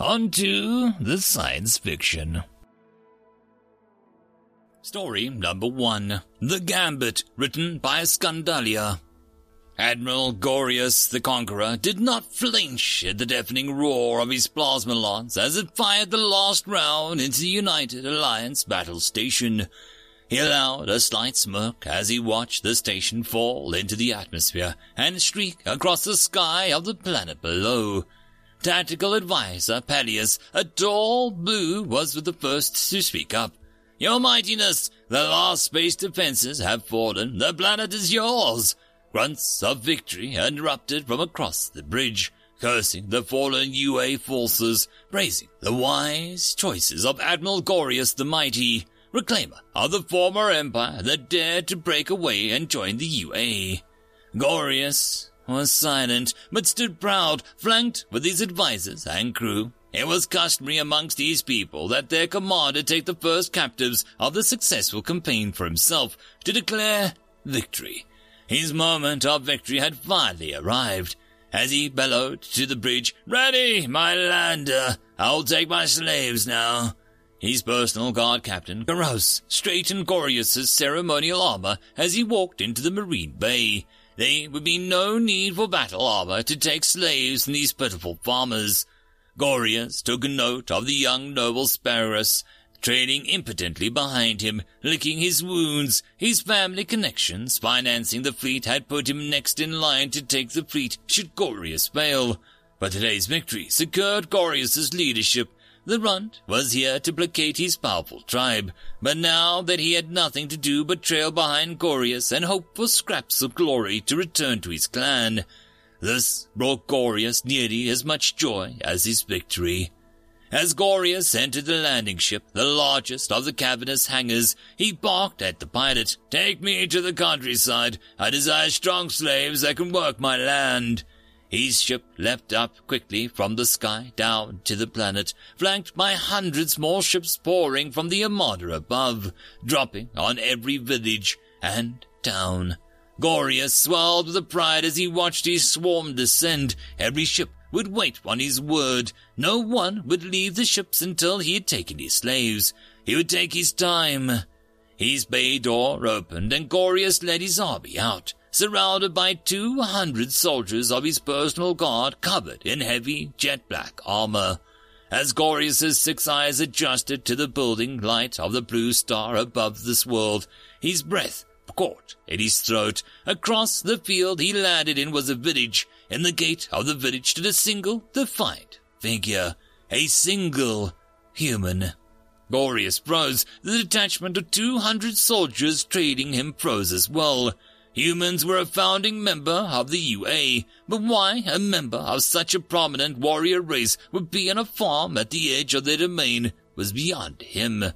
On to the science fiction. Story number 1. The Gambit, written by Scandalia. Admiral Gorius the Conqueror did not flinch at the deafening roar of his plasma lance as it fired the last round into the United Alliance battle station. He allowed a slight smirk as he watched the station fall into the atmosphere and streak across the sky of the planet below. Tactical advisor Pallius, a tall blue, was the first to speak up. "Your mightiness, the last space defenses have fallen. The planet is yours." Grunts of victory erupted from across the bridge, cursing the fallen UA forces, praising the wise choices of Admiral Gorius the Mighty, reclaimer of the former empire that dared to break away and join the UA. Gorius was silent, but stood proud, flanked with his advisors and crew. It was customary amongst these people that their commander take the first captives of the successful campaign for himself to declare victory. His moment of victory had finally arrived. As he bellowed to the bridge, "Ready, my lander! I'll take my slaves now." His personal guard captain, Caros, straightened Gorius's ceremonial armor as he walked into the marine bay. There would be no need for battle armor to take slaves from these pitiful farmers. Gorius took note of the young noble Sparrus, trailing impotently behind him, licking his wounds. His family connections, financing the fleet, had put him next in line to take the fleet should Gorius fail. But today's victory secured Gorius's leadership. The runt was here to placate his powerful tribe, but now that he had nothing to do but trail behind Gorius and hope for scraps of glory to return to his clan. This brought Gorius nearly as much joy as his victory. As Gorius entered the landing ship, the largest of the cavernous hangars, he barked at the pilot, "Take me to the countryside. I desire strong slaves that can work my land." His ship leapt up quickly from the sky down to the planet, flanked by hundreds more ships pouring from the armada above, dropping on every village and town. Gorius swelled with pride as he watched his swarm descend. Every ship would wait on his word. No one would leave the ships until he had taken his slaves. He would take his time. His bay door opened and Gorius led his army out, surrounded by 200 soldiers of his personal guard covered in heavy jet-black armor. As Gorius's 6 eyes adjusted to the building light of the blue star above this world, his breath caught in his throat. Across the field he landed in was a village. In the gate of the village stood a single, defiant figure. A single human. Gorius froze. The detachment of 200 soldiers trailing him froze as well. Humans were a founding member of the UA, but why a member of such a prominent warrior race would be on a farm at the edge of their domain was beyond him.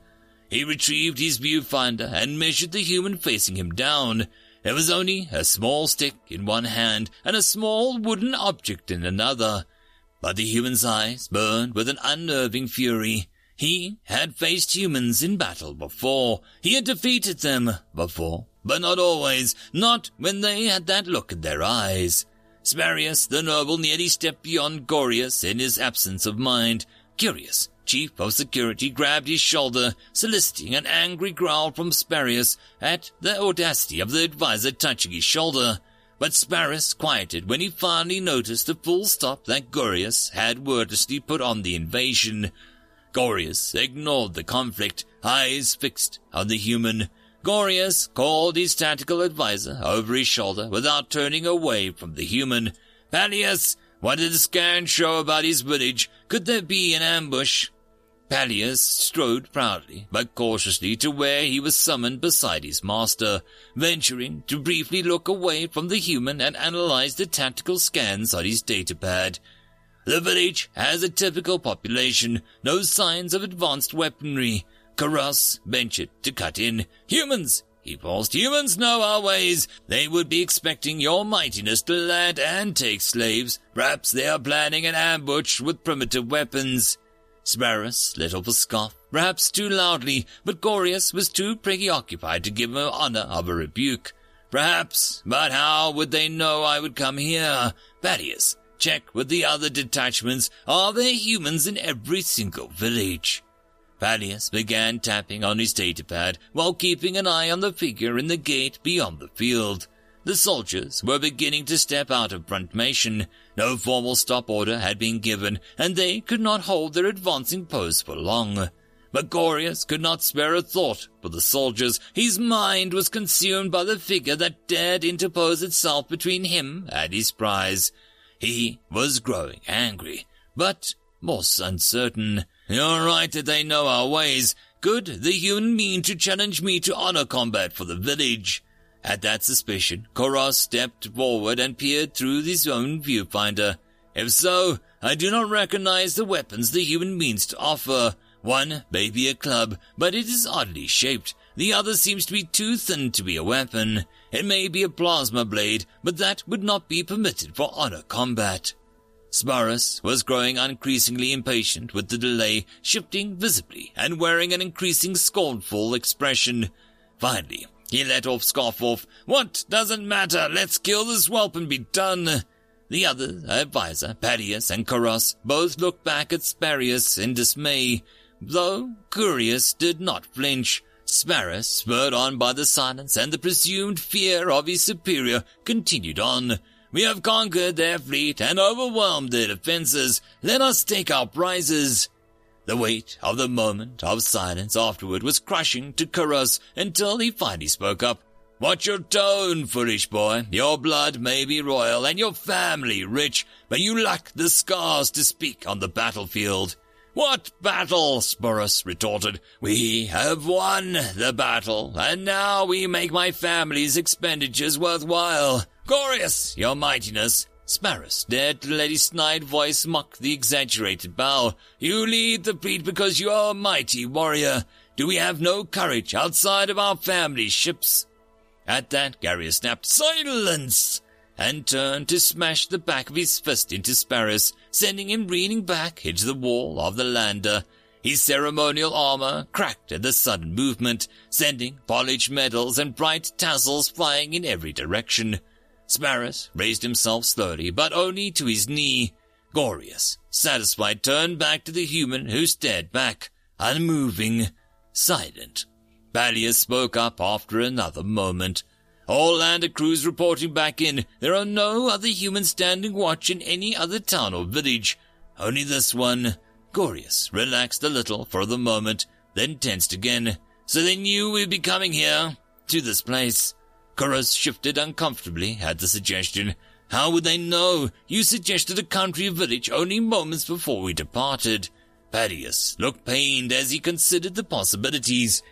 He retrieved his viewfinder and measured the human facing him down. There was only a small stick in one hand and a small wooden object in another. But the human's eyes burned with an unnerving fury. He had faced humans in battle before. He had defeated them before. But not always, not when they had that look in their eyes. Sparrus the noble nearly stepped beyond Gorius in his absence of mind. Curious, chief of security grabbed his shoulder, soliciting an angry growl from Sparrus at the audacity of the advisor touching his shoulder. But Sparrus quieted when he finally noticed the full stop that Gorius had wordlessly put on the invasion. Gorius ignored the conflict, eyes fixed on the human. Gorius called his tactical advisor over his shoulder without turning away from the human. "Pallius, what did the scan show about his village? Could there be an ambush?" Pallius strode proudly but cautiously to where he was summoned beside his master, venturing to briefly look away from the human and analyze the tactical scans on his datapad. The village has a typical population, no signs of advanced weaponry. Caros ventured to cut in. Humans! He paused. Humans know our ways. They would be expecting your mightiness to land and take slaves. Perhaps they are planning an ambush with primitive weapons. Sparrus let off a scoff, perhaps too loudly, but Gorius was too preoccupied to give him honor of a rebuke. Perhaps, but how would they know I would come here? Pallius, check with the other detachments. Are there humans in every single village? Pallius began tapping on his datapad while keeping an eye on the figure in the gate beyond the field. The soldiers were beginning to step out of formation. No formal stop order had been given, and they could not hold their advancing pose for long. But Gorius could not spare a thought for the soldiers. His mind was consumed by the figure that dared interpose itself between him and his prize. He was growing angry, but more uncertain. You're right that they know our ways. Could the human mean to challenge me to honor combat for the village? At that suspicion, Caros stepped forward and peered through his own viewfinder. If so, I do not recognize the weapons the human means to offer. One may be a club, but it is oddly shaped. The other seems to be too thin to be a weapon. It may be a plasma blade, but that would not be permitted for honor combat. Sparrus was growing increasingly impatient with the delay, shifting visibly and wearing an increasing scornful expression. Finally, he let off scoff. What doesn't matter? Let's kill this whelp and be done. The other advisor, Pallius and Caros, both looked back at Sparrus in dismay, though Gorius did not flinch. Sparrus, spurred on by the silence and the presumed fear of his superior, continued on. We have conquered their fleet and overwhelmed their defenses. Let us take our prizes. The weight of the moment of silence afterward was crushing to Caros until he finally spoke up. Watch your tone, foolish boy. Your blood may be royal and your family rich, but you lack the scars to speak on the battlefield. What battle? Sparrus retorted. We have won the battle, and now we make my family's expenditures worthwhile. Gorius, your mightiness. Sparrus dared to let his snide voice mock the exaggerated bow. You lead the fleet because you are a mighty warrior. Do we have no courage outside of our family ships? At that, Gorius snapped, Silence! And turned to smash the back of his fist into Sparrus, sending him reeling back into the wall of the lander. His ceremonial armor cracked at the sudden movement, sending polished medals and bright tassels flying in every direction. Sparrus raised himself slowly, but only to his knee. Gorius, satisfied, turned back to the human who stared back, unmoving, silent. Pallius spoke up after another moment. All lander crews reporting back in. There are no other humans standing watch in any other town or village. Only this one. Gorius relaxed a little for the moment, then tensed again. So they knew we'd be coming here, to this place. Caros shifted uncomfortably at the suggestion. How would they know? You suggested a country village only moments before we departed. Pallius looked pained as he considered the possibilities.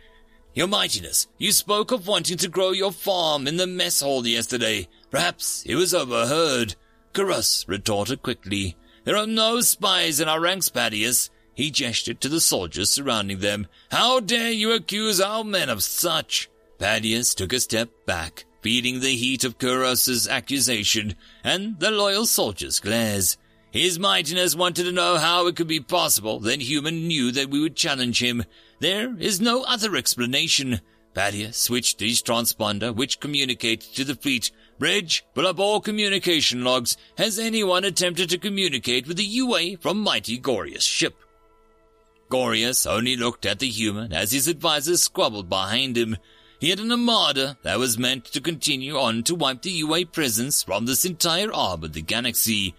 Your mightiness, you spoke of wanting to grow your farm in the mess hall yesterday. Perhaps it was overheard. Caros retorted quickly. There are no spies in our ranks, Pallius. He gestured to the soldiers surrounding them. How dare you accuse our men of such? Pallius took a step back, feeling the heat of Caros's accusation and the loyal soldiers' glares. His mightiness wanted to know how it could be possible that human knew that we would challenge him. There is no other explanation. Pallius switched his transponder, which communicated to the fleet. Bridge, pull up all communication logs. Has anyone attempted to communicate with the UA from mighty Gorius' ship? Gorius only looked at the human as his advisors squabbled behind him. He had an armada that was meant to continue on to wipe the UA presence from this entire arm of the galaxy.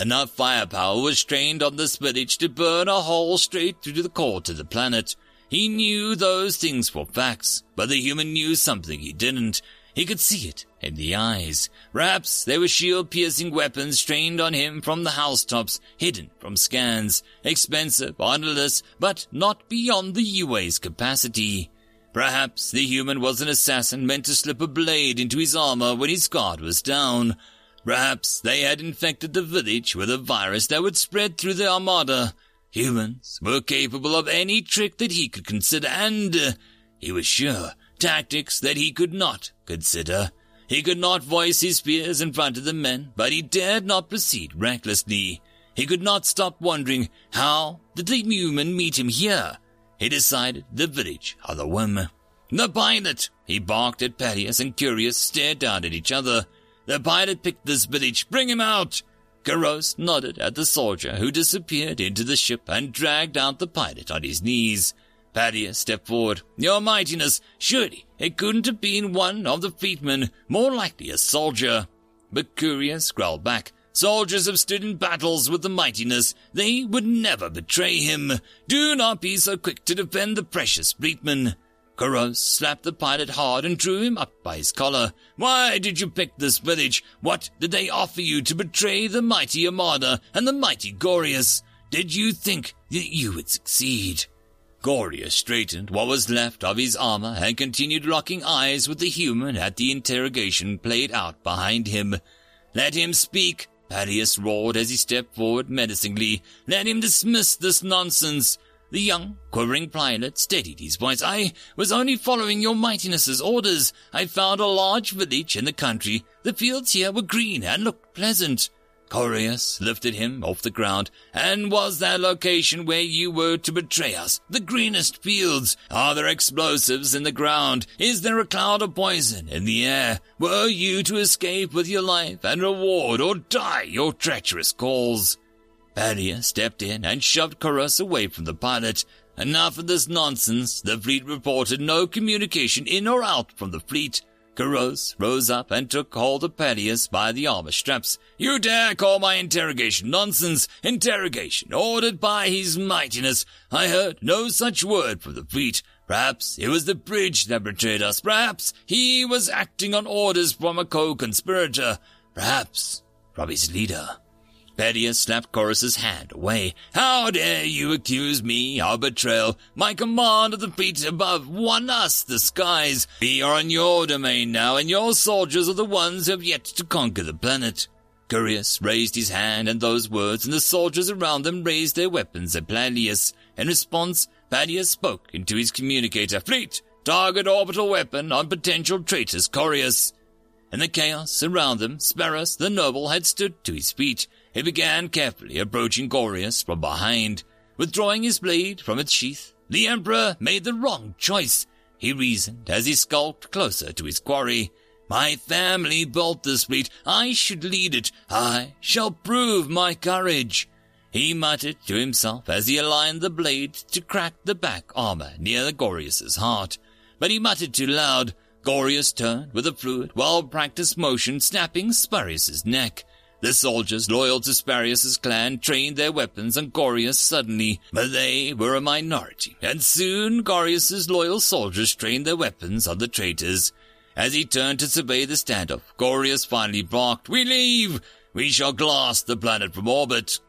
Enough firepower was strained on this village to burn a hole straight through the core to the planet. He knew those things were facts, but the human knew something he didn't. He could see it in the eyes. Perhaps there were shield-piercing weapons strained on him from the housetops, hidden from scans. Expensive, honorless, but not beyond the UA's capacity. Perhaps the human was an assassin meant to slip a blade into his armor when his guard was down. Perhaps they had infected the village with a virus that would spread through the armada. Humans were capable of any trick that he could consider, and, he was sure, tactics that he could not consider. He could not voice his fears in front of the men, but he dared not proceed recklessly. He could not stop wondering, how did the human meet him here? He decided the village on a whim. The pilot! He barked at Pallius, and Curious stared down at each other. The pilot picked this village. Bring him out! Caros nodded at the soldier, who disappeared into the ship and dragged out the pilot on his knees. Pallius stepped forward. Your mightiness, surely it couldn't have been one of the freedmen, more likely a soldier. But Curious growled back. Soldiers have stood in battles with the mightiness. They would never betray him. Do not be so quick to defend the precious freedman. Caros slapped the pilot hard and drew him up by his collar. Why did you pick this village? What did they offer you to betray the mighty Armada and the mighty Gorius? Did you think that you would succeed? Gorius straightened what was left of his armor and continued locking eyes with the human at the interrogation played out behind him. Let him speak, Pallius roared as he stepped forward menacingly. Let him dismiss this nonsense. The young, quivering pilot steadied his voice. I was only following your mightiness's orders. I found a large village in the country. The fields here were green and looked pleasant. Gorius lifted him off the ground. And was that location where you were to betray us? The greenest fields? Are there explosives in the ground? Is there a cloud of poison in the air? Were you to escape with your life and reward or die your treacherous calls? Pallius stepped in and shoved Caros away from the pilot. Enough of this nonsense. The fleet reported no communication in or out from the fleet. Caros rose up and took hold of Pallius by the armor straps. You dare call my interrogation nonsense? Interrogation ordered by his mightiness. I heard no such word from the fleet. Perhaps it was the bridge that betrayed us. Perhaps he was acting on orders from a co-conspirator. Perhaps from his leader. Pallius slapped Corus's hand away. How dare you accuse me of betrayal? My command of the fleet above won us the skies. We are on your domain now, and your soldiers are the ones who have yet to conquer the planet. Curious raised his hand at those words, and the soldiers around them raised their weapons at Pallius. In response, Pallius spoke into his communicator. Fleet, target orbital weapon on potential traitors Curious. In the chaos around them, Sparrus the noble had stood to his feet. He began carefully approaching Gorius from behind. Withdrawing his blade from its sheath, the Emperor made the wrong choice, he reasoned as he skulked closer to his quarry. My family built this fleet. I should lead it. I shall prove my courage. He muttered to himself as he aligned the blade to crack the back armor near Gorius's heart. But he muttered too loud. Gorius turned with a fluid, well-practiced motion, snapping Sparrius's neck. The soldiers loyal to Sparrius's clan trained their weapons on Gorius suddenly, but they were a minority, and soon Gorius's loyal soldiers trained their weapons on the traitors. As he turned to survey the standoff, Gorius finally barked, We leave! We shall glass the planet from orbit!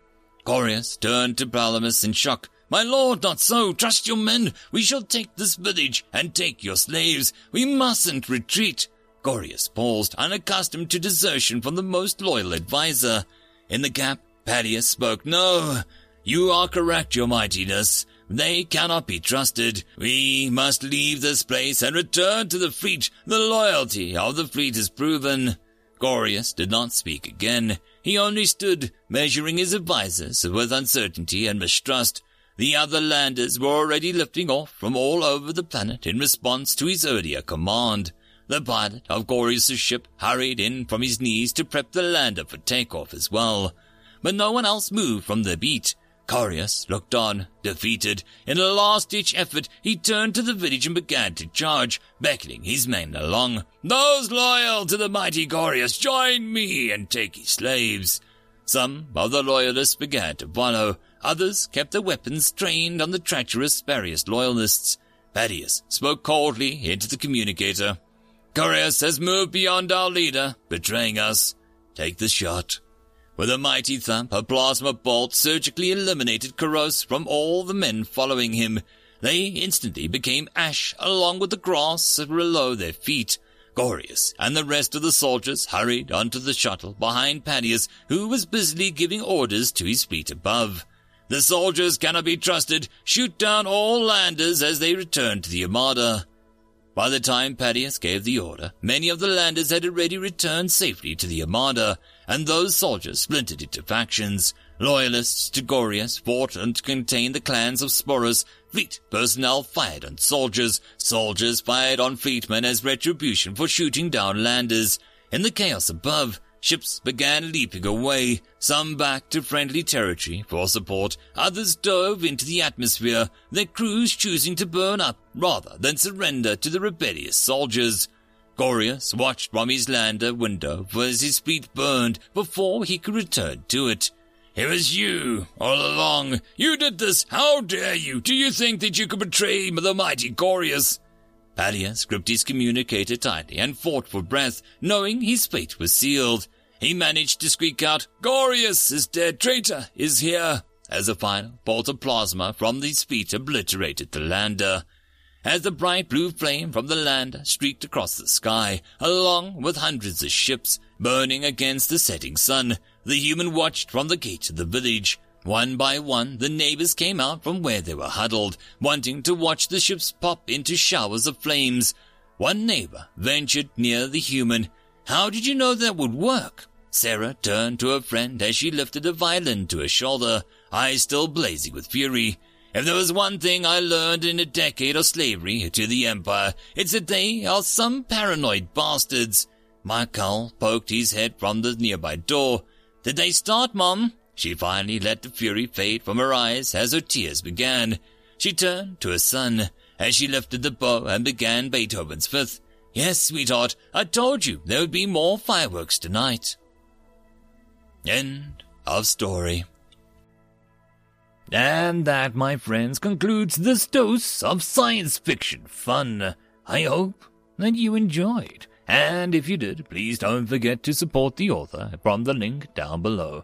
Gorius turned to Pallius in shock. My lord, not so! Trust your men! We shall take this village and take your slaves! We mustn't retreat! Gorius paused, unaccustomed to desertion from the most loyal advisor. In the gap, Pallius spoke. No, you are correct, your mightiness. They cannot be trusted. We must leave this place and return to the fleet. The loyalty of the fleet is proven. Gorius did not speak again. He only stood, measuring his advisors with uncertainty and mistrust. The other landers were already lifting off from all over the planet in response to his earlier command. The pilot of Gorius's ship hurried in from his knees to prep the lander for takeoff as well. But no one else moved from the beat. Corius looked on, defeated. In a last-ditch effort, he turned to the village and began to charge, beckoning his men along. Those loyal to the mighty Gorius, join me and take his slaves. Some of the loyalists began to follow. Others kept their weapons trained on the treacherous Sparrus loyalists. Pallius spoke coldly into the communicator. Gorius has moved beyond our leader, betraying us. Take the shot. With a mighty thump, a plasma bolt surgically eliminated Caros from all the men following him. They instantly became ash along with the grass below their feet. Gorius and the rest of the soldiers hurried onto the shuttle behind Pallius, who was busily giving orders to his fleet above. The soldiers cannot be trusted. Shoot down all landers as they return to the Armada. By the time Pallius gave the order, many of the landers had already returned safely to the Armada, and those soldiers splintered into factions. Loyalists to Gorius fought and contained the clans of Sparrus. Fleet personnel fired on soldiers. Soldiers fired on fleetmen as retribution for shooting down landers. In the chaos above, ships began leaping away, some back to friendly territory for support, others dove into the atmosphere, their crews choosing to burn up rather than surrender to the rebellious soldiers. Gorius watched from his lander window as his fleet burned before he could return to it. "It was you, all along. You did this. How dare you? Do you think that you could betray the mighty Gorius?" Pallius gripped his communicator tightly and fought for breath, knowing his fate was sealed. He managed to squeak out, "Gorius is dead, traitor is here," as a final bolt of plasma from his feet obliterated the lander. As the bright blue flame from the lander streaked across the sky, along with hundreds of ships, burning against the setting sun, the human watched from the gate of the village. One by one, the neighbors came out from where they were huddled, wanting to watch the ships pop into showers of flames. One neighbor ventured near the human. "How did you know that would work?" Sarah turned to her friend as she lifted a violin to her shoulder, eyes still blazing with fury. "If there was one thing I learned in a decade of slavery to the Empire, it's that they are some paranoid bastards." Michael poked his head from the nearby door. "Did they start, Mom?" She finally let the fury fade from her eyes as her tears began. She turned to her son as she lifted the bow and began Beethoven's Fifth. "Yes, sweetheart, I told you there would be more fireworks tonight." End of story. And that, my friends, concludes this dose of science fiction fun. I hope that you enjoyed. And if you did, please don't forget to support the author from the link down below.